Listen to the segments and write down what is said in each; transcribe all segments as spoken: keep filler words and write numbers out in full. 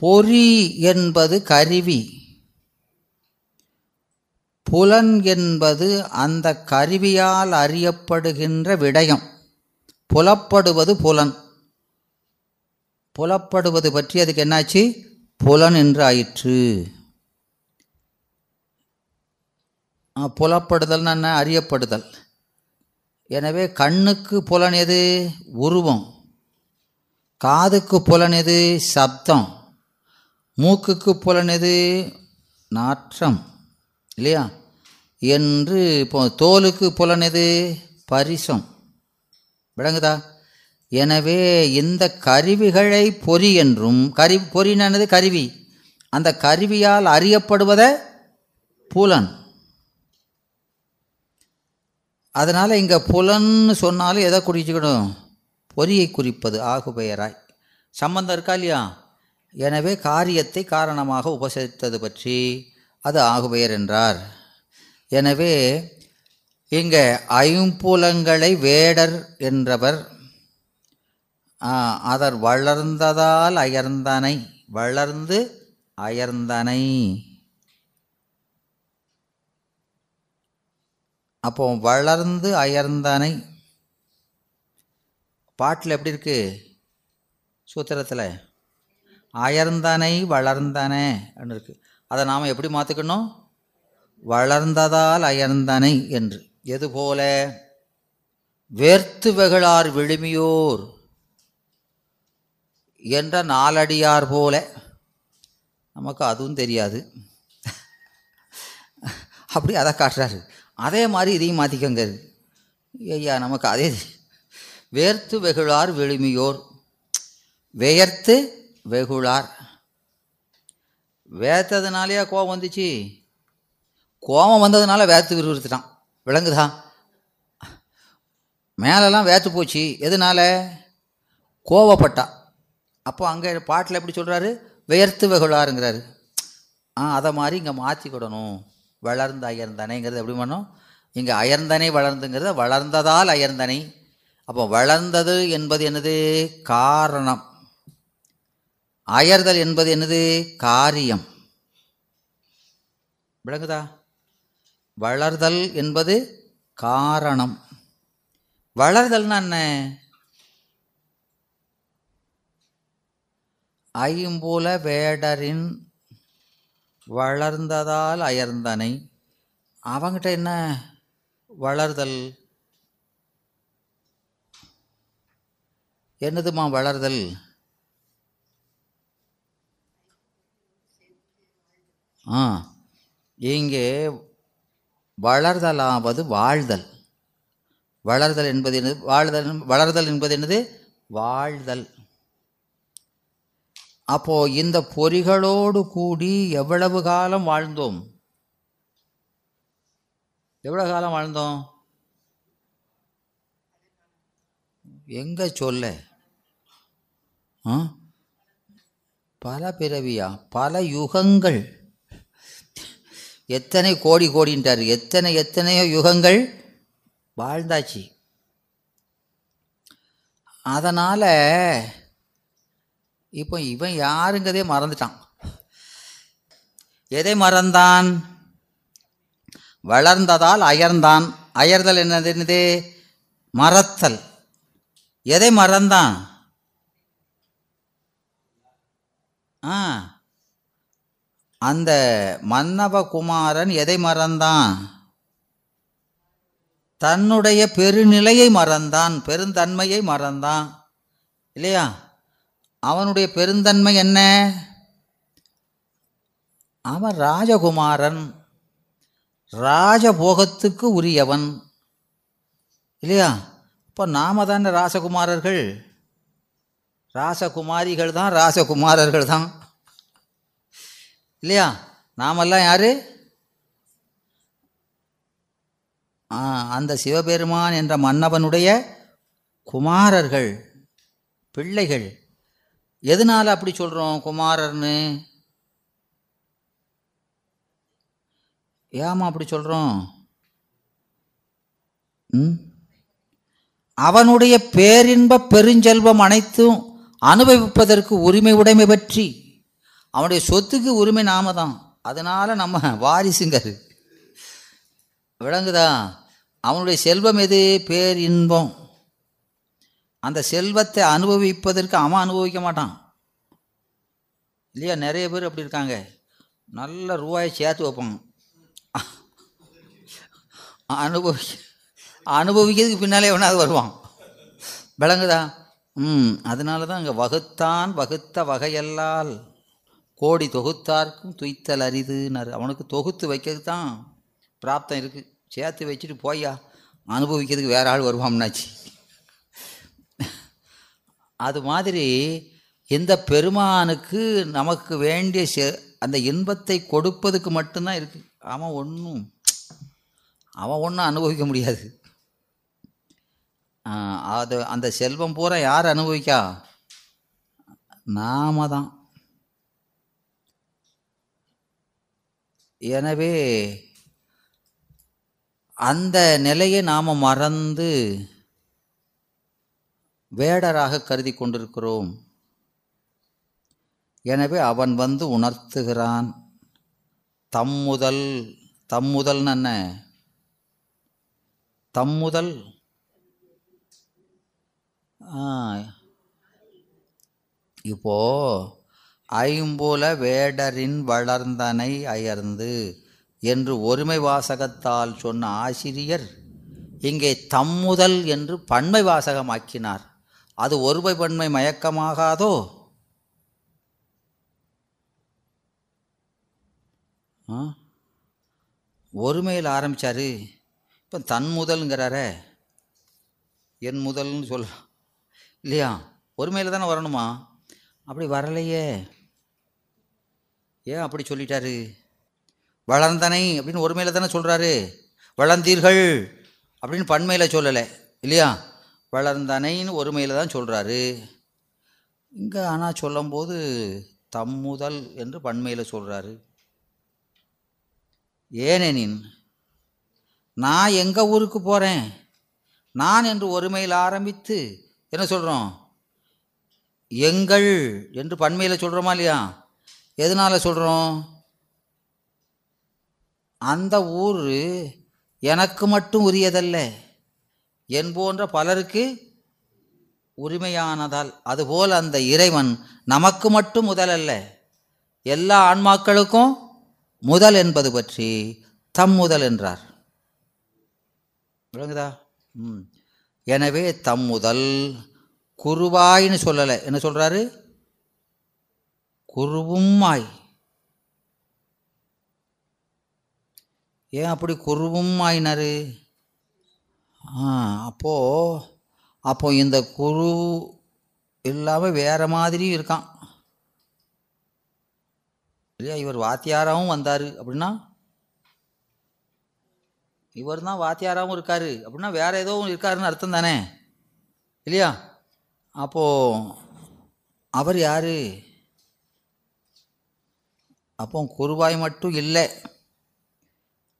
பொறி என்பது கருவி, புலன் என்பது அந்த கருவியால் அறியப்படுகின்ற விடயம். புலப்படுவது புலன், புலப்படுவது பற்றி அதுக்கு என்னாச்சு? புலன் என்று ஆயிற்று. புலப்படுதல்னா என்ன? அறியப்படுதல். எனவே கண்ணுக்கு புலன் எது? உருவம். காதுக்கு புலன் எது? சப்தம். மூக்குக்கு புலன் எது? நாற்றம், இல்லையா? என்று இப்போ தோலுக்கு புலன் எது? பரிசம். விளங்குதா? எனவே இந்த கருவிகளை பொறி என்றும், கரு பொறினானது கருவி, அந்த கருவியால் அறியப்படுவத புலன். அதனால் இங்கே புலன்னு சொன்னாலும் எதை குறிச்சுக்கணும்? பொறியை குறிப்பது ஆகு பெயராய். சம்பந்தம் இருக்கா இல்லையா? எனவே காரியத்தை காரணமாக உபசரித்தது பற்றி அது ஆகு பெயர் என்றார். எனவே இங்கே ஐம்புலங்களை வேடர் என்றவர். அதர் வளர்ந்ததால் அயர்ந்தனை, வளர்ந்து அயர்ந்தனை. அப்போ வளர்ந்து அயர்ந்தனை பாட்டில் எப்படி இருக்கு? சூத்திரத்தில் அயர்ந்தனை வளர்ந்தனை என்று இருக்கு. அதை நாம் எப்படி மாற்றிக்கணும்? வளர்ந்ததால் அயர்ந்தனை என்று. எதுபோல? வேர்த்து வெகுளார் விழுமியோர் என்ற நாலடியார் போல. நமக்கு அதுவும் தெரியாது, அப்படி அதை காட்டுறாரு. அதே மாதிரி இதையும் மாற்றிக்கங்க. ஐயா நமக்கு அதே வேர்த்து வெகுளார் விழுமியோர், வேர்த்து வெகுளார். வேர்த்ததுனாலேயா கோபம் வந்துச்சு? கோபம் வந்ததுனால வேர்த்து விறுவிறுத்துட்டான். விளங்குதா? மேலெல்லாம் வேர்த்து போச்சு. எதனால? கோபப்பட்டா. அப்போ அங்கே பாட்டில் எப்படி சொல்கிறாரு? வேர்த்து வெகுளாருங்கிறாரு. ஆ, அதை மாதிரி இங்கே மாற்றிக்கிடணும். வளர்ந்து அயர்ந்தனைங்கிறது எப்படி பண்ணோம்? இங்கே அயர்ந்தனை வளர்ந்துங்கிறத வளர்ந்ததால் அயர்ந்தனை. அப்போ வளர்ந்தது என்பது என்னது? காரணம். அயர்தல் என்பது என்னது? காரியம். விளங்குதா? வளர்தல் என்பது காரணம். வளர்தல்னா என்ன? ஐம்புல வேடரின் வளர்ந்ததால் அயர்ந்தனை. அவங்கிட்ட என்ன வளர்தல்? என்னதுமா வளர்தல்? ஆ, இங்கே வளர்தலாவது வாழ்தல். வளர்தல் என்பது என்னது? வாழ்தல். வளர்தல் என்பது என்னது? வாழ்தல். அப்போது இந்த பொறிகளோடு கூடி எவ்வளவு காலம் வாழ்ந்தோம்? எவ்வளவு காலம் வாழ்ந்தோம்? எங்கே சொல்ல? பல பிறவியா? பல யுகங்கள். எத்தனை கோடி கோடின்றார். எத்தனை எத்தனையோ யுகங்கள் வாழ்ந்தாச்சு. அதனால் இப்போ இவன் யாருங்கிறதே மறந்துட்டான். எதை மறந்தான்? வளர்ந்ததால் அயர்ந்தான். அயர்தல் என்னது? என்னது? மறத்தல். எதை மறந்தான்? ஆ, அந்த மன்னவகுமாரன் எதை மறந்தான்? தன்னுடைய பெருநிலையை மறந்தான், பெருந்தன்மையை மறந்தான், இல்லையா? அவனுடைய பெருந்தன்மை என்ன? அவன் ராஜகுமாரன், ராஜபோகத்துக்கு உரியவன், இல்லையா? இப்போ நாம தானே ராசகுமாரர்கள், ராசகுமாரிகள் தான், ராசகுமாரர்கள் தான், இல்லையா? நாமெல்லாம் யாரு? அந்த சிவபெருமான் என்ற மன்னவனுடைய குமாரர்கள், பிள்ளைகள். எதனால் அப்படி சொல்கிறோம் குமாரர்னு? ஏமா அப்படி சொல்கிறோம்? அவனுடைய பேரின்ப பெருஞ்செல்வம் அனைத்தும் அனுபவிப்பதற்கு உரிமை உடைமை பற்றி அவனுடைய சொத்துக்கு உரிமை நாம தான், அதனால் நம்ம வாரிசுங்கிறது விளங்குதா? அவனுடைய செல்வம் எது? பேர் இன்பம். அந்த செல்வத்தை அனுபவிப்பதற்கு அவன் அனுபவிக்க மாட்டான் இல்லையா? நிறைய பேர் அப்படி இருக்காங்க, நல்ல ரூபாயை சேர்த்து வைப்பாங்க, அனுபவி அனுபவிக்கிறதுக்கு பின்னாலே எவனாவது வருவான். விளங்குதா? ம் அதனால தான் அங்கே வகுத்தான் வகுத்த வகையல்லால் கோடி தொகுத்தார்க்கும் துய்த்தல் அரிதுன்னாரு. அவனுக்கு தொகுத்து வைக்கிறது தான் பிராப்தம் இருக்குது, சேர்த்து வச்சுட்டு போயா அனுபவிக்கிறதுக்கு வேற ஆள் வருவான்னாச்சு. அது மாதிரி இந்த பெருமானுக்கு நமக்கு வேண்டிய செ அந்த இன்பத்தை கொடுப்பதுக்கு மட்டும்தான் இருக்குது. அவன் ஒன்றும் அவன் ஒன்றும் அனுபவிக்க முடியாது. அது அந்த செல்வம் பூரா யார் அனுபவிக்கா? நாம தான். எனவே அந்த நிலையை நாம் மறந்து வேடராக கருதி கொண்டிருக்கிறோம். எனவே அவன் வந்து உணர்த்துகிறான். தம்முதல் தம்முதல்னு என்ன? தம்முதல் இப்போ ஐம்புல வேடரின் வளர்ந்தனை அயர்ந்து என்று ஒருமை வாசகத்தால் சொன்ன ஆசிரியர் இங்கே தம்முதல் என்று பன்மை வாசகமாக்கினார். அது ஒருமை பன்மை மயக்கமாகாதோ? ஒருமையில் ஆரம்பித்தார், இப்போ தன் முதல்ங்கிறாரே என் முதல்னு சொல்ல இல்லையா? ஒருமையில் தானே வரணுமா? அப்படி வரலையே, ஏன் அப்படி சொல்லிட்டாரு? வளர்ந்தனை அப்படின்னு ஒருமையில் தானே சொல்கிறாரு, வளர்ந்தீர்கள் அப்படின்னு பன்மையில் சொல்லலை இல்லையா? வளர்ந்தனைன்னு ஒருமையில் தான் சொல்கிறாரு இங்கே. ஆனால் சொல்லும்போது தம்முதல் என்று பன்மையில் சொல்கிறாரு. ஏனெனின் நான் எங்கள் ஊருக்கு போகிறேன் நான் என்று ஒருமையில் ஆரம்பித்து என்ன சொல்கிறோம்? எங்கள் என்று பன்மையில் சொல்கிறோமா இல்லையா? எதனால் சொல்கிறோம்? அந்த ஊர் எனக்கு மட்டும் உரியதல்ல, என் போன்ற பலருக்கு உரிமையானதால். அதுபோல் அந்த இறைவன் நமக்கு மட்டும் முதல் அல்ல, எல்லா ஆன்மாக்களுக்கும் முதல் என்பது பற்றி தம் முதல் என்றார். விளங்குதா? ம் எனவே தம் முதல் குருவாயின்னு சொல்லலை. என்ன சொல்கிறாரு? குருவும்மாய். ஏன் அப்படி குருவும்மாயினாரு? ஆ அப்போ அப்போ இந்த குரு இல்லாமல் வேறு மாதிரியும் இருக்கான் இல்லையா? இவர் வாத்தியாராகவும் வந்தார் அப்படின்னா இவர் தான் வாத்தியாராகவும் இருக்கார் அப்படின்னா வேற ஏதோ இருக்காருன்னு அர்த்தம் தானே இல்லையா? அப்போது அவர் யார்? அப்போ குருவாய் மட்டும் இல்லை,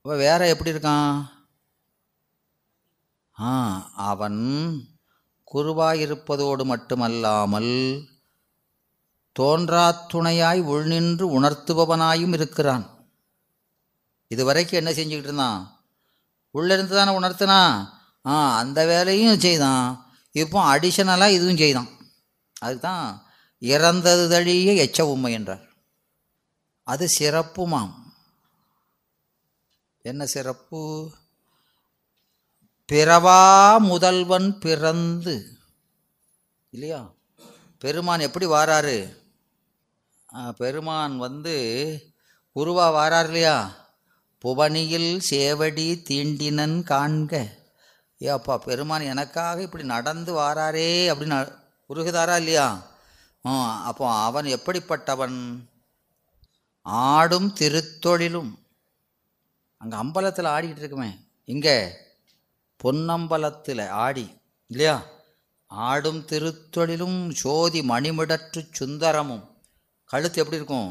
அப்போ வேற எப்படி இருக்கான்? ஆ அவன் குருவாயிருப்பதோடு மட்டுமல்லாமல் தோன்றா துணையாய் உள்நின்று உணர்த்துபவனாயும் இருக்கிறான். இதுவரைக்கும் என்ன செஞ்சுக்கிட்டு இருந்தான்? உள்ளிருந்து தானே உணர்த்தினா. ஆ அந்த வேலையும் செய்தான், இப்போ அடிஷனலாக இதுவும் செய்தான். அதுதான் இறந்தது தழிய எச்ச உண்மை என்றார். அது சிறப்புமாம். என்ன சிறப்பு? பிறவா முதல்வன் பிறந்து இல்லையா? பெருமான் எப்படி வாராரு? பெருமான் வந்து குருவா வாரார் இல்லையா? புவனியில் சேவடி தீண்டினன் காண்க. ஏப்பா பெருமான் எனக்காக இப்படி நடந்து வாராரே அப்படின்னு உருகுதாரா இல்லையா? அப்போ அவன் எப்படிப்பட்டவன்? ஆடும் திருத்தொழிலும். அங்கே அம்பலத்தில் ஆடிக்கிட்டு இருக்குமே, இங்கே பொன்னம்பலத்தில் ஆடி இல்லையா? ஆடும் திருத்தொழிலும் சோதி மணிமிடற்று சுந்தரமும். கழுத்து எப்படி இருக்கும்?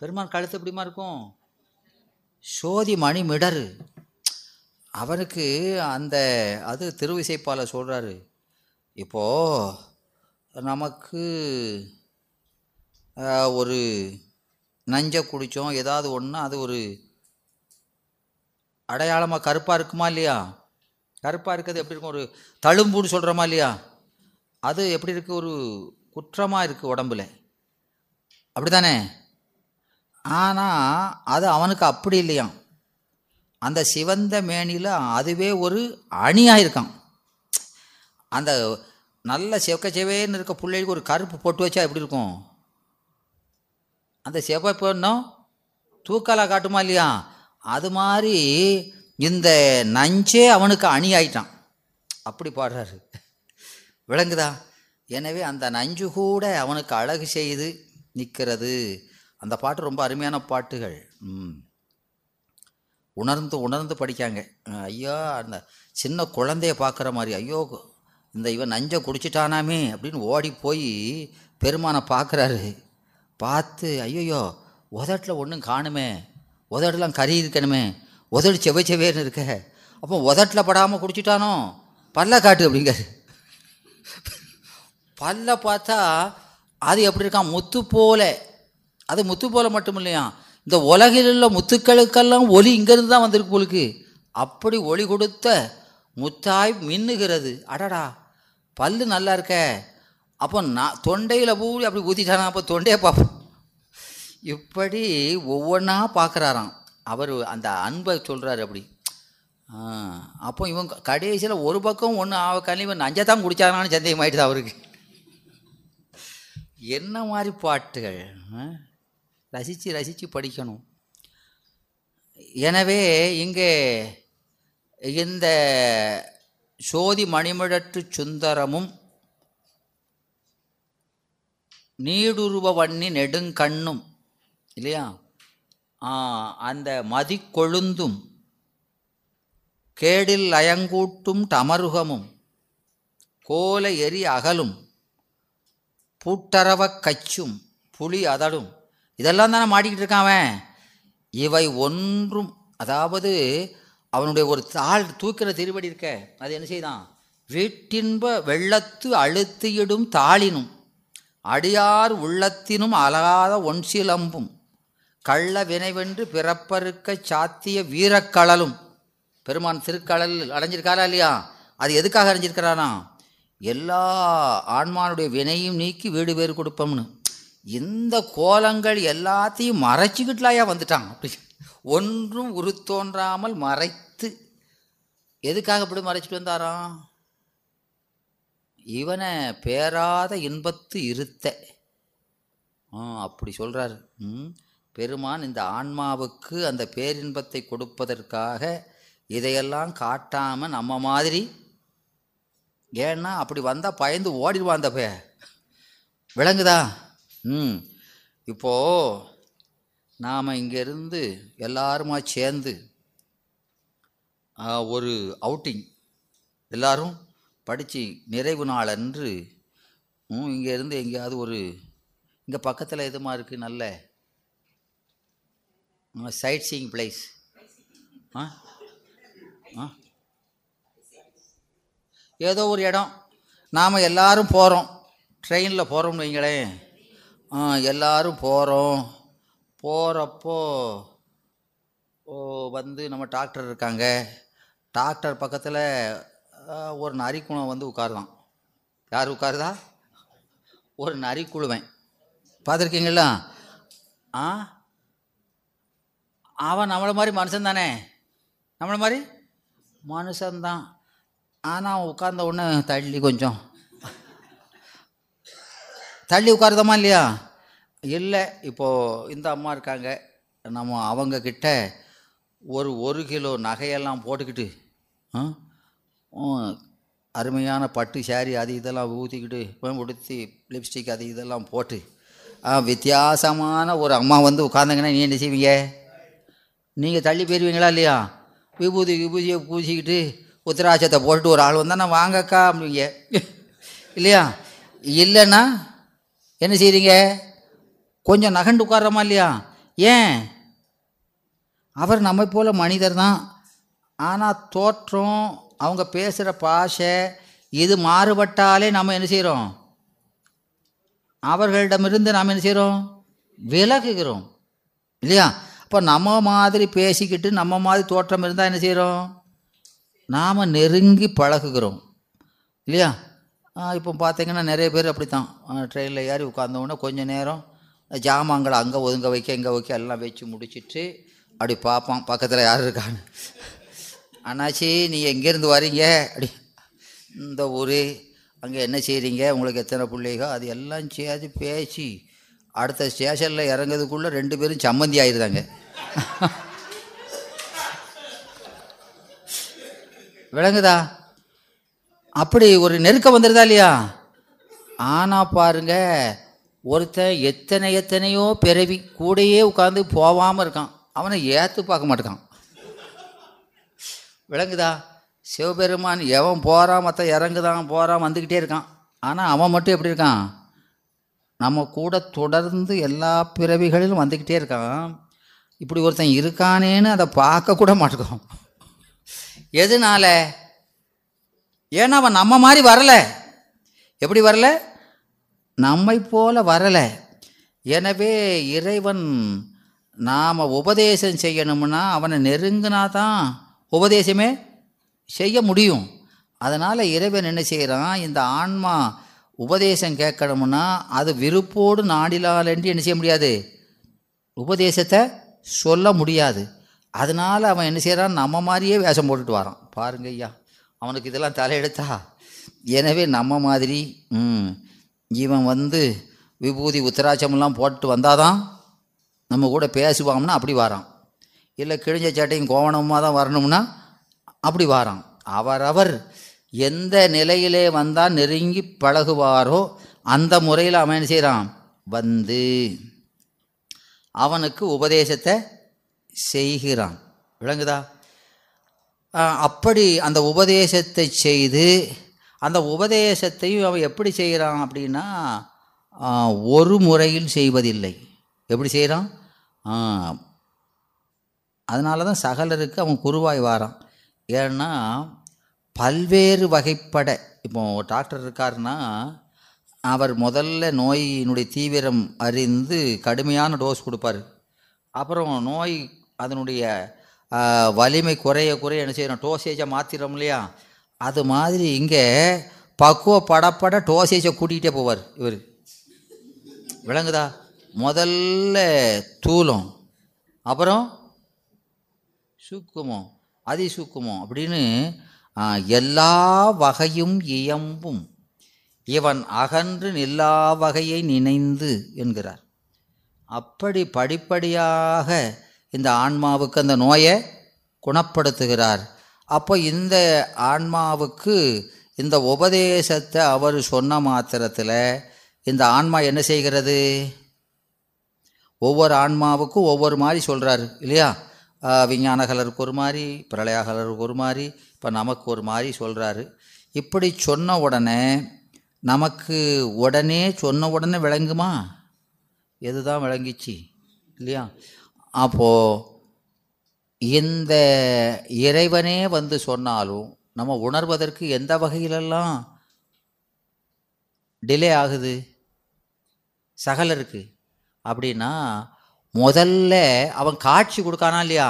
பெருமான் கழுத்து எப்படிமா இருக்கும்? சோதி மணிமிடரு. அவனுக்கு அந்த அது திருவிசைப்பால சொல்கிறாரு. இப்போது நமக்கு ஒரு நஞ்சை குடித்தோம் ஏதாவது ஒன்றுனா அது ஒரு அடையாளமாக கருப்பாக இருக்குமா இல்லையா? கருப்பாக இருக்கிறது எப்படி இருக்கும்? ஒரு தழும்புன்னு சொல்கிறோமா இல்லையா? அது எப்படி இருக்குது? ஒரு குற்றமாக இருக்குது உடம்பில், அப்படி தானே? ஆனால் அது அவனுக்கு அப்படி இல்லையாம். அந்த சிவந்த மேனியில் அதுவே ஒரு அணியாக இருக்கான். அந்த நல்ல செவக்க செவேன்னு இருக்க பிள்ளைகளுக்கு ஒரு கருப்பு போட்டு வச்சா எப்படி இருக்கும்? அந்த செவப்பு இன்னும் தூக்கலாக காட்டுமா இல்லையா? அது மாதிரி இந்த நஞ்சே அவனுக்கு அணி ஆயிட்டான். அப்படி பாடுறாரு, விளங்குதா? எனவே அந்த நஞ்சு கூட அவனுக்கு அழகு செய்து நிற்கிறது. அந்த பாட்டு ரொம்ப அருமையான பாட்டுகள். உணர்ந்து உணர்ந்து படிக்காங்க. ஐயோ, அந்த சின்ன குழந்தைய பார்க்குற மாதிரி, ஐயோ இந்த இவன் நஞ்சை குடிச்சிட்டானாமே அப்படின்னு ஓடி போய் பெருமானை பார்க்குறாரு. பார்த்து ஐயோயோ உதட்டில் ஒன்றும் காணுமே, உதடெலாம் கறி இருக்கணுமே, உதடு செவை செவேன்னு இருக்க, அப்போ உதட்டில் படாமல் குடிச்சிட்டானோ, பல்ல காட்டு அப்படிங்காரு. பல்ல பார்த்தா அது எப்படி இருக்கான்? முத்து போல. அது முத்து போல மட்டும் இல்லையா, இந்த உலகில் உள்ள முத்துக்களுக்கெல்லாம் ஒளி இங்கேருந்து தான் வந்திருக்கு போலுக்கு. அப்படி ஒளி கொடுத்த முத்தாய் மின்னுகிறது. அடடா, பல்லு நல்லா இருக்க, அப்போ நான் தொண்டையில் பூடி அப்படி ஊற்றிட்டானா, அப்போ தொண்டையை பார்ப்போம். இப்படி ஒவ்வொன்றா பார்க்குறாராம் அவர். அந்த அன்பை சொல்கிறாரு அப்படி. அப்போ இவன் கடைசியில் ஒரு பக்கம் ஒன்று ஆகக்கான இவன் நஞ்சை தான் குடித்தானான்னு சந்தேகமாயிடுது அவருக்கு. என்ன மாதிரி பாட்டுகள்! ரசித்து ரசித்து படிக்கணும். எனவே இங்கே இந்த சோதி மணிமுழற்று சுந்தரமும் நீடுருவ வண்ணி நெடுங்கண்ணும் இல்லையா, அந்த மதிக்கொழுந்தும் கேடில் அயங்கூட்டும் டமருகமும் கோல எரி அகலும் பூட்டரவ கச்சும் புலி அதடும், இதெல்லாம் தானே மாட்டிக்கிட்டு இருக்கான். இவை ஒன்றும், அதாவது அவனுடைய ஒரு தாள் தூக்கிற திருவடி இருக்க, அது என்ன செய்தான்? வீட்டின்ப வெள்ளத்து அழுத்தியிடும் தாளினும் அடியார் உள்ளத்தினும் அழகாத ஒன் சிலம்பும் கள்ள வினைவென்று பிறப்பருக்க சாத்திய வீரக்கடலும். பெருமான் திருக்கடல் அடைஞ்சிருக்காரா இல்லையா? அது எதுக்காக அடைஞ்சிருக்கிறானா? எல்லா ஆன்மானுடைய வினையும் நீக்கி வீடு பேர் கொடுப்போம்னு. இந்த கோலங்கள் எல்லாத்தையும் மறைச்சிக்கிட்டலாயா வந்துட்டான். அப்படி ஒன்றும் உருத்தோன்றாமல் மறைத்து, எதுக்காக இப்படி மறைச்சிட்டு வந்தாராம்? இவனை பேராத இன்பத்து இருத்த அப்படி சொல்கிறாரு. பெருமான் இந்த ஆன்மாவுக்கு அந்த பேரின்பத்தை கொடுப்பதற்காக இதையெல்லாம் காட்டாமல் நம்ம மாதிரி, ஏன்னா அப்படி வந்தால் பயந்து ஓடிடுவான் அந்த பே. விளங்குதா? ம் இப்போது நாம் இங்கேருந்து எல்லாருமா சேர்ந்து ஒரு அவுட்டிங், எல்லோரும் படித்து நிறைவு நாள் அன்று இங்கேருந்து எங்கேயாவது ஒரு, இங்கே பக்கத்தில் எதுமா இருக்குது நல்ல சைட் சீயிங் பிளேஸ்? ஆ ஆ ஏதோ ஒரு இடம் நாம் எல்லோரும் போகிறோம். ட்ரெயினில் போகிறோம்னு வைங்களேன், எல்லோரும் போகிறோம். போகிறப்போ வந்து நம்ம டாக்டர் இருக்காங்க, டாக்டர் பக்கத்தில் ஒரு நரிக்குணம் வந்து உட்காருதான். யார் உட்காருதா? ஒரு நரிக்குழுவன். பார்த்துருக்கீங்களா? ஆ அவன் நம்மளை மாதிரி மனுஷன்தானே, நம்மளை மாதிரி மனுஷன்தான். ஆனால் அவன் உட்கார்ந்த உடனே தள்ளி கொஞ்சம் தள்ளி உட்காருதமா இல்லையா? இல்லை, இப்போது இந்த அம்மா இருக்காங்க, நம்ம அவங்கக்கிட்ட ஒரு ஒரு கிலோ நகையெல்லாம் போட்டுக்கிட்டு அருமையான பட்டு ஸாரி அது இதெல்லாம் ஊற்றிக்கிட்டு மேம்படுத்தி லிப்ஸ்டிக் அது இதெல்லாம் போட்டு வித்தியாசமான ஒரு அம்மா வந்து உட்கார்ந்தாங்கன்னா நீ என்ன செய்வீங்க? நீங்கள் தள்ளி போயிடுவீங்களா இல்லையா? விபூதி விபூதியை பூசிக்கிட்டு உத்திராட்சத்தை போட்டுட்டு ஒரு ஆள் வந்தால் நான் வாங்கக்கா அப்படிங்க இல்லையா? இல்லைன்னா என்ன செய்கிறீங்க? கொஞ்சம் நகண்டு உட்கார்றமா இல்லையா? ஏன்? அவர் நம்மை போல் மனிதர் தான், ஆனால் தோற்றம், அவங்க பேசுகிற பாஷை இது மாறுபட்டாலே நம்ம என்ன செய்கிறோம்? அவர்களிடமிருந்து நாம் என்ன செய்கிறோம்? விலகுகிறோம் இல்லையா? அப்போ நம்ம மாதிரி பேசிக்கிட்டு நம்ம மாதிரி தோற்றம் இருந்தால் என்ன செய்கிறோம்? நாம் நெருங்கி பழகுகிறோம் இல்லையா? இப்போ பார்த்திங்கன்னா நிறைய பேர் அப்படி தான் ட்ரெயினில் ஏறி உட்கார்ந்தோன்னே கொஞ்சம் நேரம் ஜாமான்களை அங்கே ஒதுங்க வைக்க இங்கே வைக்க எல்லாம் வச்சு முடிச்சிட்டு அப்படி பார்ப்பான் பக்கத்தில் யார் இருக்கான்னு. அண்ணாச்சி நீங்கள் எங்கேருந்து வரீங்க? அப்படி இந்த ஊர் அங்கே என்ன செய்கிறீங்க? உங்களுக்கு எத்தனை பிள்ளைகோ அது எல்லாம் சேர்த்து பேசி அடுத்த ஸ்டேஷனில் இறங்குறதுக்குள்ளே ரெண்டு பேரும் சம்மந்தி ஆகிருந்தாங்க. விளங்குதா? அப்படி ஒரு நெருக்கம் வந்துடுதா இல்லையா? ஆனால் பாருங்க, ஒருத்தன் எத்தனை எத்தனையோ பிறவி கூடையே உட்காந்து போகாமல் இருக்கான், அவனை ஏற்று பார்க்க மாட்டேக்கான். விளங்குதா? சிவபெருமான் எவன் போகிறான் மற்ற இறங்குதான் போகிறான் வந்துக்கிட்டே இருக்கான். ஆனால் அவன் மட்டும் எப்படி இருக்கான்? நம்ம கூட தொடர்ந்து எல்லா பிறவிகளிலும் வந்துக்கிட்டே இருக்கான். இப்படி ஒருத்தன் இருக்கானேன்னு அதை பார்க்கக்கூட மாட்டோம். எதுனால? ஏன்னா அவன் நம்ம மாதிரி வரலை. எப்படி வரலை? நம்மை போல வரலை. எனவே இறைவன் நாம் உபதேசம் செய்யணும்னா அவனை நெருங்கினா தான் உபதேசமே செய்ய முடியும். அதனால் இறைவன் என்ன செய்கிறான்? இந்த ஆன்மா உபதேசம் கேட்கணும்னா அது விருப்போடு நாடிலாலன்றி என்ன செய்ய முடியாது, உபதேசத்தை சொல்ல முடியாது. அதனால் அவன் என்ன செய்கிறான்? நம்ம மாதிரியே வேஷம் போட்டுட்டு வரான். பாருங்க ஐயா, அவனுக்கு இதெல்லாம் தலையெடுத்தா. எனவே நம்ம மாதிரி இவன் வந்து விபூதி உத்தராட்சமெல்லாம் போட்டு வந்தாதான் நம்ம கூட பேசுவாங்கன்னா அப்படி வரான். இல்லை கிழிஞ்ச சட்டையும் கோவணமாக தான் வரணும்னா அப்படி வரான். அவரவர் எந்த நிலையிலே வந்தால் நெருங்கி பழகுவாரோ அந்த முறையில் அவன் என்ன செய்கிறான்? வந்து அவனுக்கு உபதேசத்தை செய்கிறான். விளங்குதா? அப்படி அந்த உபதேசத்தை செய்து அந்த உபதேசத்தையும் அவன் எப்படி செய்கிறான் அப்படின்னா, ஒரு முறையில் செய்வதில்லை. எப்படி செய்கிறான்? அதனால தான் சகலருக்கு அவன் குருவாய் வாரான். ஏன்னா பல்வேறு வகைப்பட இப்போது டாக்டர் இருக்காருன்னா அவர் முதல்ல நோயினுடைய தீவிரம் அறிந்து கடுமையான டோஸ் கொடுப்பார். அப்புறம் நோய் அதனுடைய வலிமை குறைய குறைய என்ன செய்யணும்? டோசேஜை மாற்றிடும் இல்லையா? அது மாதிரி இங்கே பக்குவ படப்பட டோசேஜை கூட்டிகிட்டே போவார் இவர். விளங்குதா? முதல்ல தூளம், அப்புறம் சூக்குமம், அதிசூக்குமம் அப்படின்னு எல்லா வகையும் இயம்பும் இவன் அகன்று எல்லா வகையை நினைந்து என்கிறார். அப்படி படிப்படியாக இந்த ஆன்மாவுக்கு அந்த நோயை குணப்படுத்துகிறார். அப்போ இந்த ஆன்மாவுக்கு இந்த உபதேசத்தை அவர் சொன்ன மாத்திரத்தில் இந்த ஆன்மா என்ன செய்கிறது? ஒவ்வொரு ஆன்மாவுக்கும் ஒவ்வொரு மாதிரி சொல்கிறாரு இல்லையா? விஞ்ஞானகலருக்கு ஒரு மாதிரி, பிரளயாகலருக்கு ஒரு மாதிரி, இப்போ நமக்கு ஒரு மாதிரி சொல்கிறாரு. இப்படி சொன்ன உடனே நமக்கு உடனே சொன்ன உடனே விளங்குமா? எதுதான் விளங்கிச்சு இல்லையா? அப்போது இந்த இறைவனே வந்து சொன்னாலும் நம்ம உணர்வதற்கு எந்த வகையிலெல்லாம் டிலே ஆகுது சகலருக்கு அப்படின்னா, முதல்ல அவன் காட்சி கொடுக்கானா இல்லையா?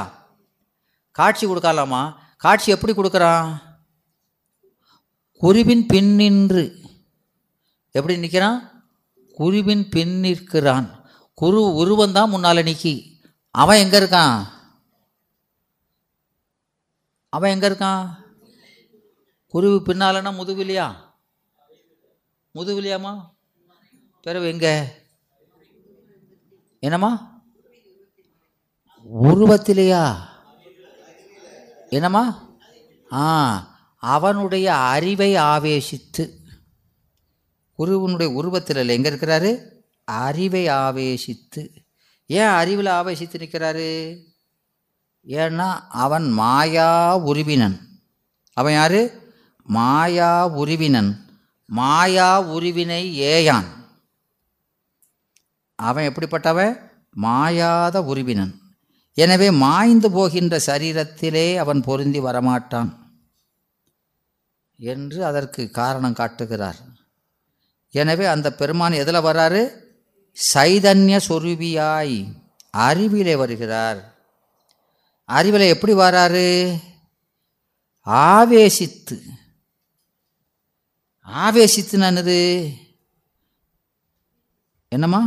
காட்சி கொடுக்கலாமா? காட்சி எப்படி கொடுக்குறான்? குருவின் பின் நின்று. எப்படி நிற்கிறான்? குருவின் பின் நிற்கிறான். குரு உருவந்தான் முன்னால் நிற்கி. அவன் எங்கே இருக்கான்? அவன் எங்கே இருக்கான்? குருவி பின்னாலன்னா முதுகுலியா? முதுகுலியாமா? பிறகு எங்கே? என்னம்மா? உருவத்திலையா? என்னம்மா? ஆ, அவனுடைய அறிவை ஆவேசித்து. குருவனுடைய உருவத்தில் இல்லை, எங்கே இருக்கிறாரு? அறிவை ஆவேசித்து. ஏன் அறிவில் ஆவேசித்து நிற்கிறாரு? ஏன்னா அவன் மாயா உருவினன். அவன் யாரு? மாயா உருவினன். மாயா உருவினை ஏயான். அவன் எப்படிப்பட்டவன்? மாயாத உருவினன். எனவே மாய்ந்து போகின்ற சரீரத்திலே அவன் பொருந்தி வரமாட்டான் என்று அதற்கு காரணம் காட்டுகிறார். எனவே அந்த பெருமான் எதில் வர்றாரு? சைதன்ய சொரூபியாய் அறிவிலே வருகிறார். அறிவிலே எப்படி வர்றாரு? ஆவேசித்து. ஆவேசித்துன்னு என்னம்மா?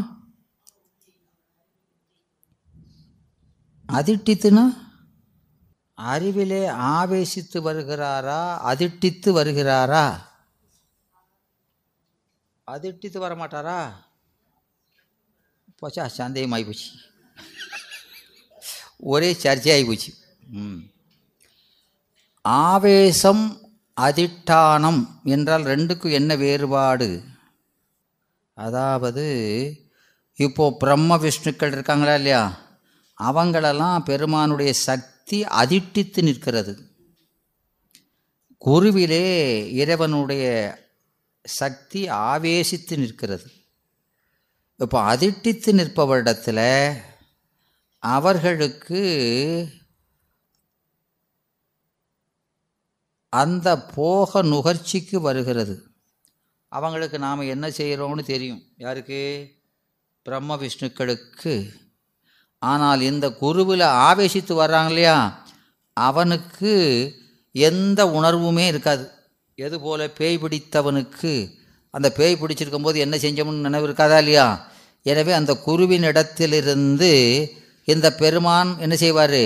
அதிட்டித்துனா அறிவிலே ஆவேசித்து வருகிறாரா, அதிட்டித்து வருகிறாரா? அதிட்டித்து வரமாட்டாரா? போச்சா, சந்தேகம் ஆகிப்போச்சு, ஒரே சர்ச்சையாகி போச்சு. ம் ஆவேசம் அதிட்டானம் என்றால் ரெண்டுக்கும் என்ன வேறுபாடு? அதாவது இப்போது பிரம்ம விஷ்ணுக்கள் இருக்காங்களா இல்லையா, அவங்களெல்லாம் பெருமானுடைய சக்தி அதிட்டித்து நிற்கிறது. குருவிலே இறைவனுடைய சக்தி ஆவேசித்து நிற்கிறது. இப்போ அதிட்டித்து நிற்பவரிடத்தில் அவர்களுக்கு அந்த போக நுகர்ச்சிக்கு வருகிறது. அவங்களுக்கு நாம் என்ன செய்கிறோம்னு தெரியும். யாருக்கு? பிரம்ம விஷ்ணுக்களுக்கு. ஆனால் இந்த குருவில் ஆவேசித்து வர்றாங்க இல்லையா, அவனுக்கு எந்த உணர்வுமே இருக்காது. எதுபோல் பேய் பிடித்தவனுக்கு அந்த பேய் பிடிச்சிருக்கும்போது என்ன செஞ்சோம்னு நினைவு இருக்காதா இல்லையா? எனவே அந்த குருவின் இடத்திலிருந்து இந்த பெருமான் என்ன செய்வார்?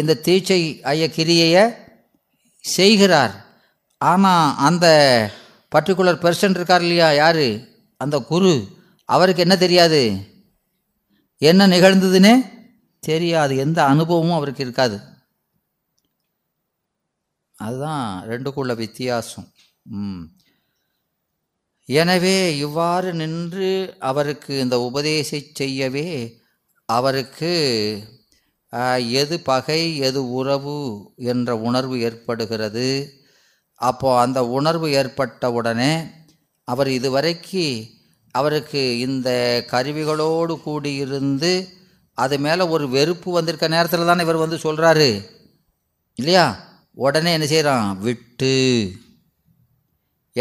இந்த தீட்சை ஐய கிரியையை செய்கிறார். ஆனால் அந்த பர்டிகுலர் பெர்சன் இருக்கார் இல்லையா, யார்? அந்த குரு. அவருக்கு என்ன தெரியாது, என்ன நிகழ்ந்ததுன்னு தெரியாது, எந்த அனுபவமும் அவருக்கு இருக்காது. அதுதான் ரெண்டுக்குள்ள வித்தியாசம். எனவே இவ்வாறு நின்று அவருக்கு இந்த உபதேசம் செய்யவே அவருக்கு எது பகை எது உறவு என்ற உணர்வு ஏற்படுகிறது. அப்போது அந்த உணர்வு ஏற்பட்டவுடனே அவர் இதுவரைக்கு அவருக்கு இந்த கருவிகளோடு கூடியிருந்து அது மேலே ஒரு வெறுப்பு வந்திருக்க நேரத்தில் தானே இவர் வந்து சொல்கிறாரு இல்லையா. உடனே என்ன செய்கிறான்? விட்டு.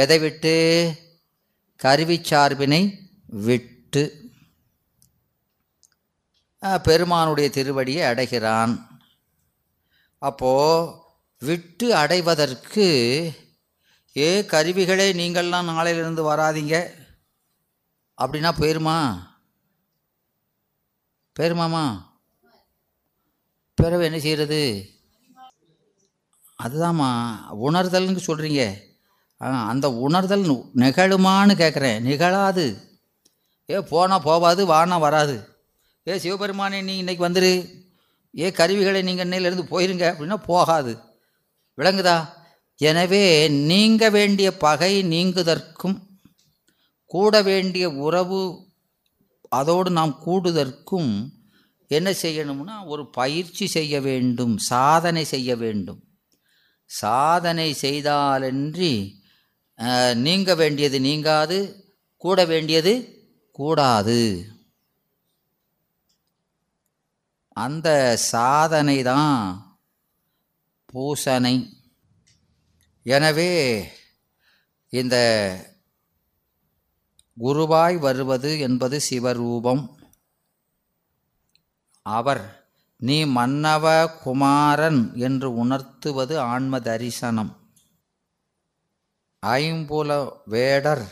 எதை விட்டு? கருவி சார்பினை விட்டு பெருமானுடைய திருவடியை அடைகிறான். அப்போது விட்டு அடைவதற்கு, ஏ கருவிகளே நீங்கள்லாம் நாளையிலிருந்து வராதிங்க அப்படின்னா போயிருமா? போயிருமாமா? பிறகு என்ன செய்கிறது? அதுதாம்மா உணர்தல்னு சொல்கிறீங்க. அந்த உணர்தல் நிகழுமான்னு கேட்குறேன். நிகழாது. ஏ போனால் போகாது, வானா வராது. ஏ சிவபெருமானே நீ இன்றைக்கி வந்துரு, ஏ கருவிகளை நீங்கள் இன்னையிலேருந்து போயிருங்க அப்படின்னா போகாது. விளங்குதா? எனவே நீங்க வேண்டிய பகை நீங்குதற்கும், கூட வேண்டிய உறவு அதோடு நாம் கூடுதற்கும் என்ன செய்யணும்னா ஒரு பயிற்சி செய்ய வேண்டும், சாதனை செய்ய வேண்டும். சாதனை செய்தாலன்றி நீங்க வேண்டியது நீங்காது, கூட வேண்டியது கூடாது. அந்த சாதனை தான் பூசனை. எனவே இந்த குருவாய் வருவது என்பது சிவரூபம். அவர் நீ மன்னவ குமாரன் என்று உணர்த்துவது ஆன்ம தரிசனம். ஐம்புல வேடர்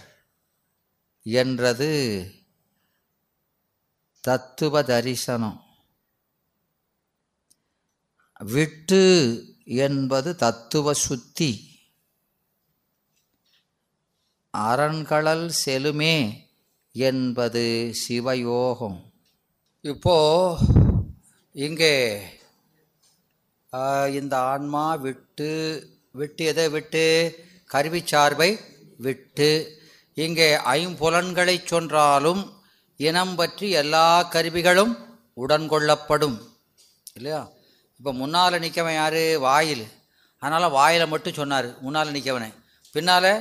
என்றது தத்துவ தரிசனம். விட்டு என்பது தத்துவ சுத்தி. அரண்களல் செலுமே என்பது சிவயோகம். இப்போ இங்கே இந்த ஆன்மா விட்டு, விட்டு எதை விட்டு? கருவி சார்பை விட்டு. இங்கே ஐம்புலன்களை சொன்றாலும் இனம் பற்றி எல்லா கருவிகளும் உடன்கொள்ளப்படும் இல்லையா. இப்போ முன்னால் நிற்கவன் யார்? வாயில். அதனால் வாயில் மட்டும் சொன்னார் முன்னால் நிற்கவனை. பின்னால்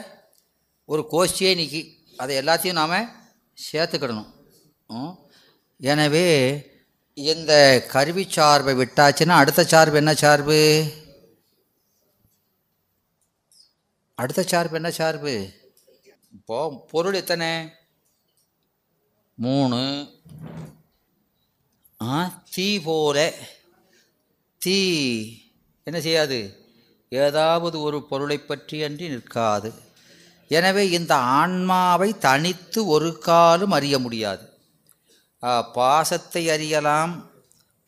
ஒரு கோஷ்டியே நிற்கி, அதை எல்லாத்தையும் நாம் சேர்த்துக்கிடணும். எனவே இந்த கருவி சார்பை விட்டாச்சுன்னா அடுத்த சார்பு என்ன சார்பு? அடுத்த சார்பு என்ன சார்பு? இப்போ பொருள் எத்தனை? மூணு. ஆ தீ போல தீ என்ன செய்யாது? ஏதாவது ஒரு பொருளை பற்றி அன்றி நிற்காது. எனவே இந்த ஆன்மாவை தனித்து ஒரு காலும் அறிய முடியாது. பாசத்தை அறியலாம்,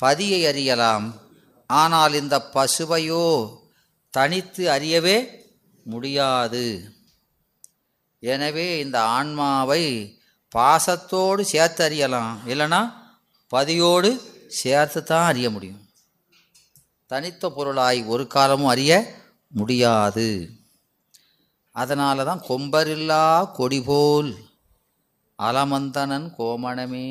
பதியை அறியலாம், ஆனால் இந்த பசுவையோ தனித்து அறியவே முடியாது. எனவே இந்த ஆன்மாவை பாசத்தோடு சேர்த்து அறியலாம், இல்லைன்னா பதியோடு சேர்த்து தான் அறிய முடியும். தனித்த பொருளாய் ஒரு காலமும் அறிய முடியாது. அதனால தான் கொம்பரில்லா கொடிபோல் அலமந்தனன் கோமணமே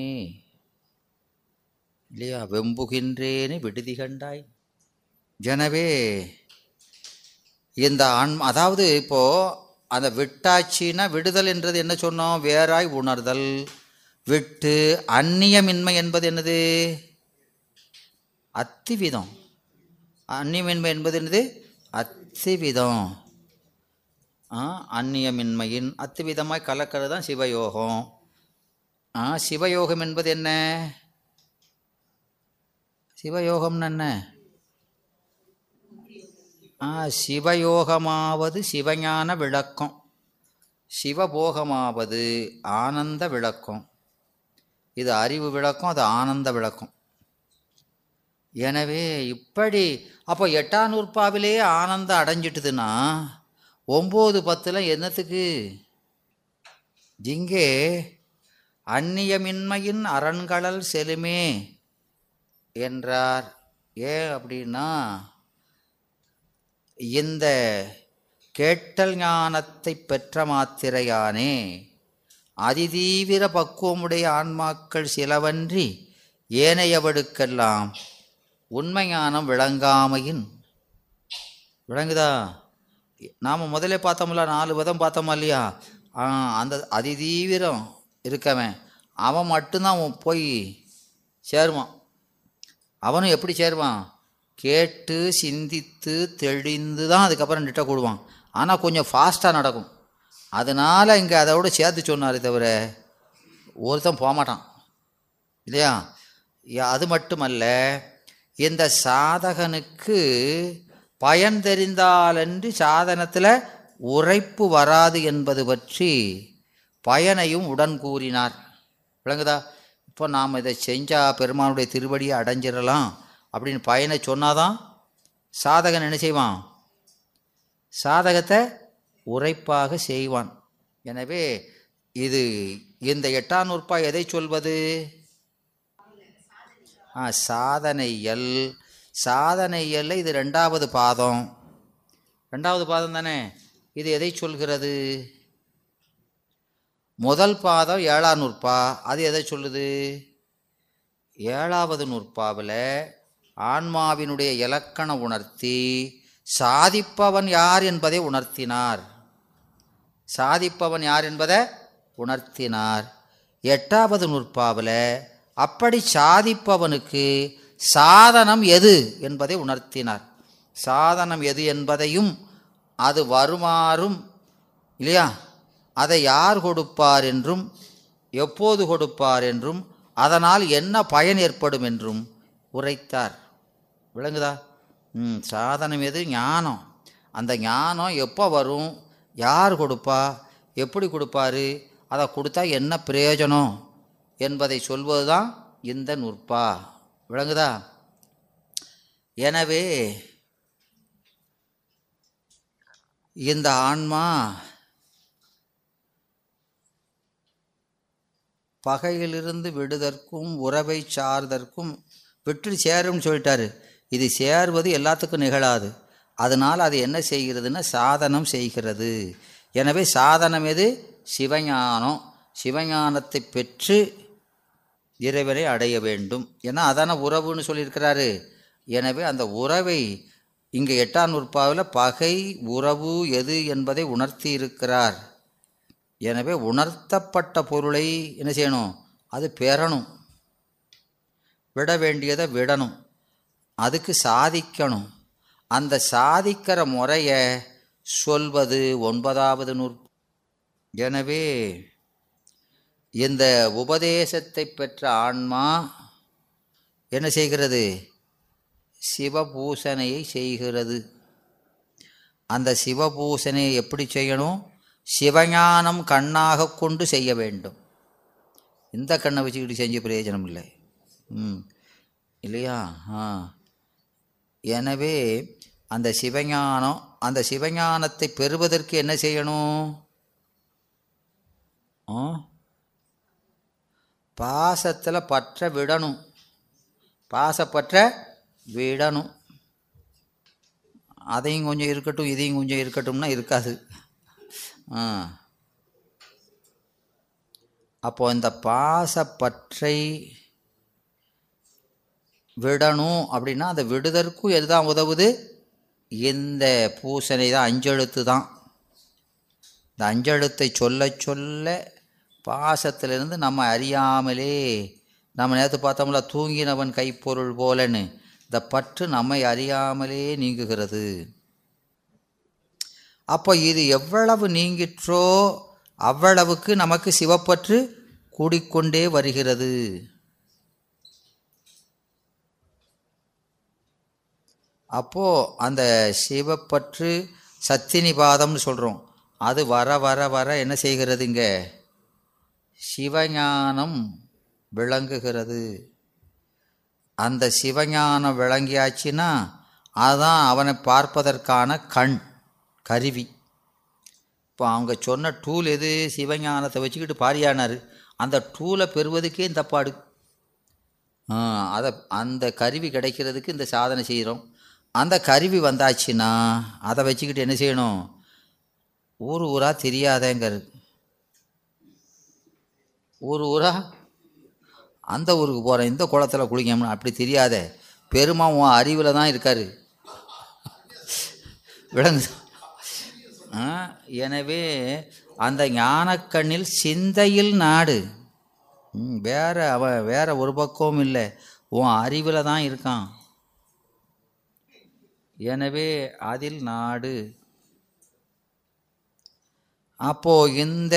இல்லையா, வெம்புகின்றேன்னு விடுதி கண்டாய். எனவே இந்த ஆன்மா, அதாவது இப்போது அந்த விட்டாட்சின்னா விடுதல் என்றது என்ன சொன்னோம்? வேறாய் உணர்தல், விட்டு. அந்நியமின்மை என்பது என்னது? அத்திவிதம். அந்நியமின்மை என்பது என்னது? அத்திவிதம். அந்நியமின்மையின் அத்திவிதமாய் கலக்கிறது தான் சிவயோகம். சிவயோகம் என்பது என்ன? சிவயோகம்னு என்ன? சிவயோகமாவது சிவஞான விளக்கம், சிவபோகமாவது ஆனந்த விளக்கம். இது அறிவு விளக்கம், அது ஆனந்த விளக்கம். எனவே இப்படி அப்போ எட்டாம் நூற்பாவிலேயே ஆனந்தம் அடைஞ்சிட்டுதுன்னா ஒம்பது பத்தில் என்னத்துக்கு? இங்கே அந்நியமின்மையின் அரண்களல் செலுமே என்றார். ஏன் அப்படின்னா இந்த கேட்டல் ஞானத்தை பெற்ற மாத்திரையானே அதிதீவிர பக்குவமுடைய ஆன்மாக்கள் சிலவன்றி ஏனையவடுக்கெல்லாம் உண்மை ஞானம் விளங்காமையின். விளங்குதா? நாம் முதலே பார்த்தோம்ல, நாலு விதம் பார்த்தோமா இல்லையா? அந்த அதிதீவிரம் இருக்கவன் அவன் மட்டும்தான் போய் சேருவான். அவனும் எப்படி சேருவான்? கேட்டு சிந்தித்து தெளிந்து தான் அதுக்கப்புறம் நிட்ட கூடுவான். ஆனால் கொஞ்சம் ஃபாஸ்ட்டாக நடக்கும். அதனால் இங்கே அதோட சேர்த்து சொன்னார், தவிர ஒருத்தன் போகமாட்டான் இல்லையா? அது மட்டுமல்ல, இந்த சாதகனுக்கு பயன் தெரிந்தாலன்றி சாதனத்தில் உரைப்பு வராது என்பது பற்றி பயனையும் உடன் கூறினார். விளங்குதா? இப்போ நாம் இதை செஞ்சால் பெருமானுடைய திருவடியை அடைஞ்சிடலாம் அப்படின்னு பயனை சொன்னாதான் சாதகன் என்ன செய்வான்? சாதகத்தை உரைப்பாக செய்வான். எனவே இது இந்த எட்டாம் நூற்பா எதை சொல்வது? ஆ சாதனையல். சாதனையல்ல இது ரெண்டாவது பாதம். ரெண்டாவது பாதம் தானே. இது எதை சொல்கிறது? முதல் பாதம் ஏழாம் நூற்பா, அது எதை சொல்லுது? ஏழாவது நூற்பாவில் ஆன்மாவினுடைய இலக்கண உணர்த்தி சாதிப்பவன் யார் என்பதை உணர்த்தினார். சாதிப்பவன் யார் என்பதை உணர்த்தினார். எட்டாவது நூற்பாவில் அப்படி சாதிப்பவனுக்கு சாதனம் எது என்பதை உணர்த்தினார். சாதனம் எது என்பதையும் அது வருமாறும் இல்லையா, அதை யார் கொடுப்பார் என்றும், எப்போது கொடுப்பார் என்றும், அதனால் என்ன பயன் ஏற்படும் என்றும் உரைத்தார். விளங்குதா? ம் சாதனம் எது? ஞானம். அந்த ஞானம் எப்போ வரும்? யார் கொடுப்பா? எப்படி கொடுப்பாரு? அதை கொடுத்தா என்ன பிரயோஜனம் என்பதை சொல்வது தான் இந்த நூற்பா. விளங்குதா? எனவே இந்த ஆன்மா பகையிலிருந்து விடுதற்கும் உறவை சார்தற்கும் விட்டு சேரும்னு சொல்லிட்டாரு. இது சேர்வது எல்லாத்துக்கும் நிகழாது. அதனால் அது என்ன செய்கிறதுன்னா சாதனம் செய்கிறது. எனவே சாதனம் எது? சிவஞானம். சிவஞானத்தை பெற்று இறைவனை அடைய வேண்டும். ஏன்னா அதான உறவுன்னு சொல்லியிருக்கிறாரு. எனவே அந்த உறவை இங்கே எட்டாம் நூற்பாவில் பகை உறவு எது என்பதை உணர்த்தி இருக்கிறார். எனவே உணர்த்தப்பட்ட பொருளை என்ன செய்யணும்? அது பெறணும். விட வேண்டியதை விடணும். அதுக்கு சாதிக்கணும். அந்த சாதிக்கிற முறையை சொல்வது ஒன்பதாவது நூற்பா. எனவே இந்த உபதேசத்தை பெற்ற ஆன்மா என்ன செய்கிறது? சிவபூசனையை செய்கிறது. அந்த சிவபூசனையை எப்படி செய்யணும்? சிவஞானம் கண்ணாக கொண்டு செய்ய வேண்டும். இந்த கண்ணை வச்சுக்கிட்டு செஞ்ச பிரயோஜனம் இல்லை, ம் இல்லையா? ஆ, எனவே அந்த சிவஞானம், அந்த சிவஞானத்தை பெறுவதற்கு என்ன செய்யணும்? பாசத்தில் பற்ற விடணும், பாசப்பற்ற விடணும். அதையும் கொஞ்சம் இருக்கட்டும் இதையும் கொஞ்சம் இருக்கட்டும்னா இருக்காது. அப்போ இந்த பாசப்பற்றை விடணும் அப்படின்னா அந்த விடுதற்கும் எதுதான் உதவுது? இந்த பூசனை தான், அஞ்செழுத்து தான். இந்த அஞ்செழுத்தை சொல்ல சொல்ல பாசத்திலிருந்து நம்ம அறியாமலே, நம்ம நேற்று பார்த்தோம்ல தூங்கினவன் கைப்பொருள் போலன்னு, இந்த பற்று நம்மை அறியாமலே நீங்குகிறது. அப்போ இது எவ்வளவு நீங்கிற்றோ அவ்வளவுக்கு நமக்கு சிவப்பற்று கூடிக்கொண்டே வருகிறது. அப்போது அந்த சிவப்பற்று சத்தினிபாதம்னு சொல்கிறோம், அது வர வர வர என்ன செய்கிறதுங்க? சிவஞானம் விளங்குகிறது. அந்த சிவஞானம் விளங்கியாச்சுன்னா அதுதான் அவனை பார்ப்பதற்கான கண் கருவி. இப்போ அவங்க சொன்ன டூல் எது? சிவஞானத்தை வச்சுக்கிட்டு பாரியானார். அந்த டூலை பெறுவதுக்கே இந்த பாடு. அதை அந்த கருவி கிடைக்கிறதுக்கு இந்த சாதனை செய்கிறோம். அந்த கருவி வந்தாச்சுன்னா அதை வச்சுக்கிட்டு என்ன செய்யணும்? ஊர் ஊராக தெரியாதேங்கிறது, ஊர் ஊராக அந்த ஊருக்கு போகிறேன், இந்த குளத்தில் குளிக்கணும்னு அப்படி தெரியாத பெருமா உன் அறிவில் தான் இருக்கார், விளங்கு. எனவே அந்த ஞானக்கண்ணில் சிந்தையில் நாடு, வேற அவன் வேற ஒரு பக்கமும் இல்லை, உன் அறிவில் தான் இருக்கான். எனவே அதில் நாடு. அப்போ இந்த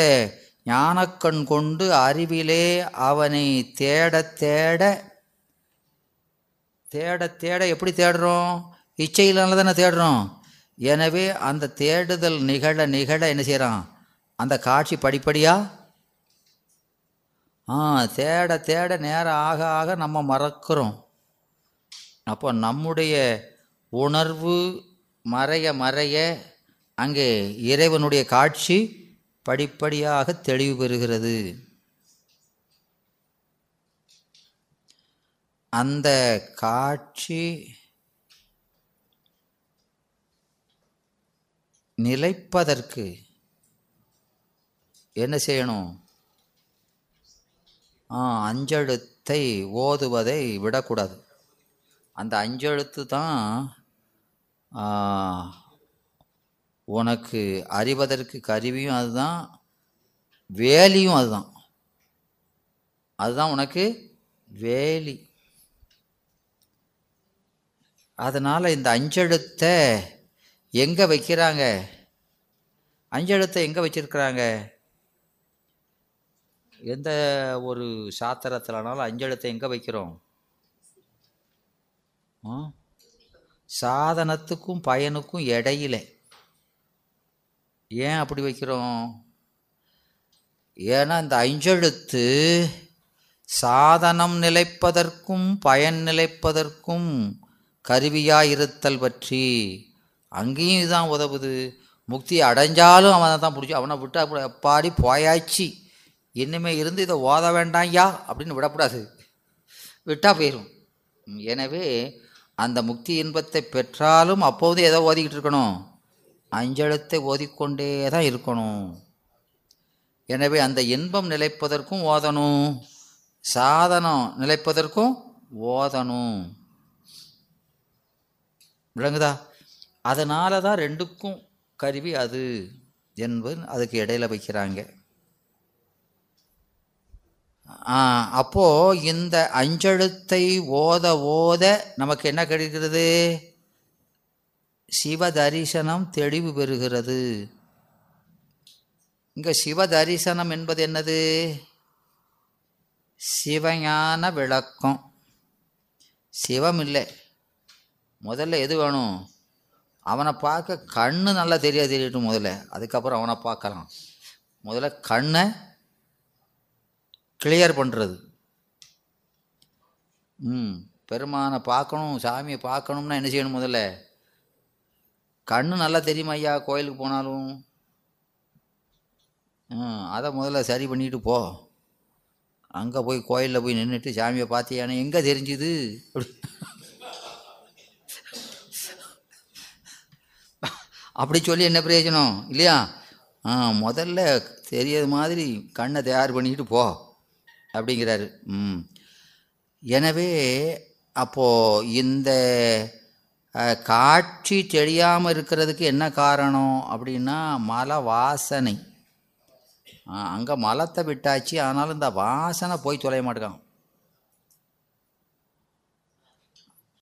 ஞானக்கண் கொண்டு அறிவிலே அவனை தேட தேட தேட தேட எப்படி தேடுறோம்? இச்சையினால தானே தேடுறோம். எனவே அந்த தேடுதல் நிகழ நிகழ என்ன செய்கிறான்? அந்த காட்சி படிப்படியாக ஆ தேட தேட நேரம் ஆக ஆக நம்ம மறக்கிறோம். அப்போ நம்முடைய உணர்வு மறைய மறைய அங்கே இறைவனுடைய காட்சி படிப்படியாக தெளிவு பெறுகிறது. அந்த காட்சி நிலைப்பதற்கு என்ன செய்யணும்? அஞ்செழுத்தை ஓதுவதை விடக்கூடாது. அந்த அஞ்செழுத்து தான் உனக்கு அறிவதற்கு கருவியும், அதுதான் வேலியும், அதுதான் அதுதான் உனக்கு வேலி. அதனால் இந்த அஞ்செழுத்தை எங்கே வைக்கிறாங்க? அஞ்செழுத்தை எங்கே வச்சுருக்கிறாங்க? எந்த ஒரு சாத்திரத்திலனாலும் அஞ்செழுத்தை எங்கே வைக்கிறோம்? சாதனத்துக்கும் பயனுக்கும் இடையில. ஏன் அப்படி வைக்கிறோம்? ஏன்னா இந்த அஞ்செழுத்து சாதனம் நிலைப்பதற்கும் பயன் நிலைப்பதற்கும் கருவியாயிருத்தல் பற்றி அங்கேயும் இதுதான் உதவுது. முக்தி அடைஞ்சாலும் அவனை தான் பிடிச்சி, அவனை விட்டு அப்படி அப்பாடி போயாச்சு இனிமேல் இருந்து இதை ஓத வேண்டாம்யா அப்படின்னு விடக்கூடாது, விட்டால் போயிடும். எனவே அந்த முக்தி இன்பத்தை பெற்றாலும் அப்போது எதை ஓதிக்கிட்டு இருக்கணும்? அஞ்செழுத்தை ஓதிக்கொண்டே தான் இருக்கணும். எனவே அந்த இன்பம் நிலைப்பதற்கும் ஓதணும், சாதனம் நிலைப்பதற்கும் ஓதணும், விளங்குதா? அதனால தான் ரெண்டுக்கும் கருவி அது என்பது அதுக்கு இடையில் வைக்கிறாங்க. அப்போது இந்த அஞ்செழுத்தை ஓத ஓத நமக்கு என்ன கிடைக்கிறது? சிவ தரிசனம் தெளிவு பெறுகிறது. இங்கே சிவ தரிசனம் என்பது என்னது? சிவஞான விளக்கம். சிவம் இல்லை, முதல்ல எது வேணும்? அவனை பார்க்க கண்ணு நல்லா தெரிய தெரியட்டும் முதல்ல, அதுக்கப்புறம் அவனை பார்க்கலாம். முதல்ல கண்ணை கிளியர் பண்ணுறது. ம் பெருமானை பார்க்கணும், சாமியை பார்க்கணும்னா என்ன செய்யணும்? முதல்ல கண்ணு நல்லா தெரியுமா ஐயா? கோயிலுக்கு போனாலும் அதை முதல்ல சரி பண்ணிட்டு போ. அங்கே போய் கோயிலில் போய் நின்றுட்டு சாமியை பார்த்தியானே எங்கே தெரிஞ்சுது? அப்படி சொல்லி என்ன பிரயோஜனம் இல்லையா? ஆ முதல்ல தெரியாத மாதிரி கண்ணை தயார் பண்ணிக்கிட்டு போ அப்படிங்கிறாரு. ம் எனவே அப்போது இந்த காட்சி தெரியாமல் இருக்கிறதுக்கு என்ன காரணம் அப்படின்னா மலை வாசனை. அங்கே மலத்தை விட்டாச்சு, ஆனாலும் இந்த வாசனை போய் தொலைய மாட்டேங்கான்.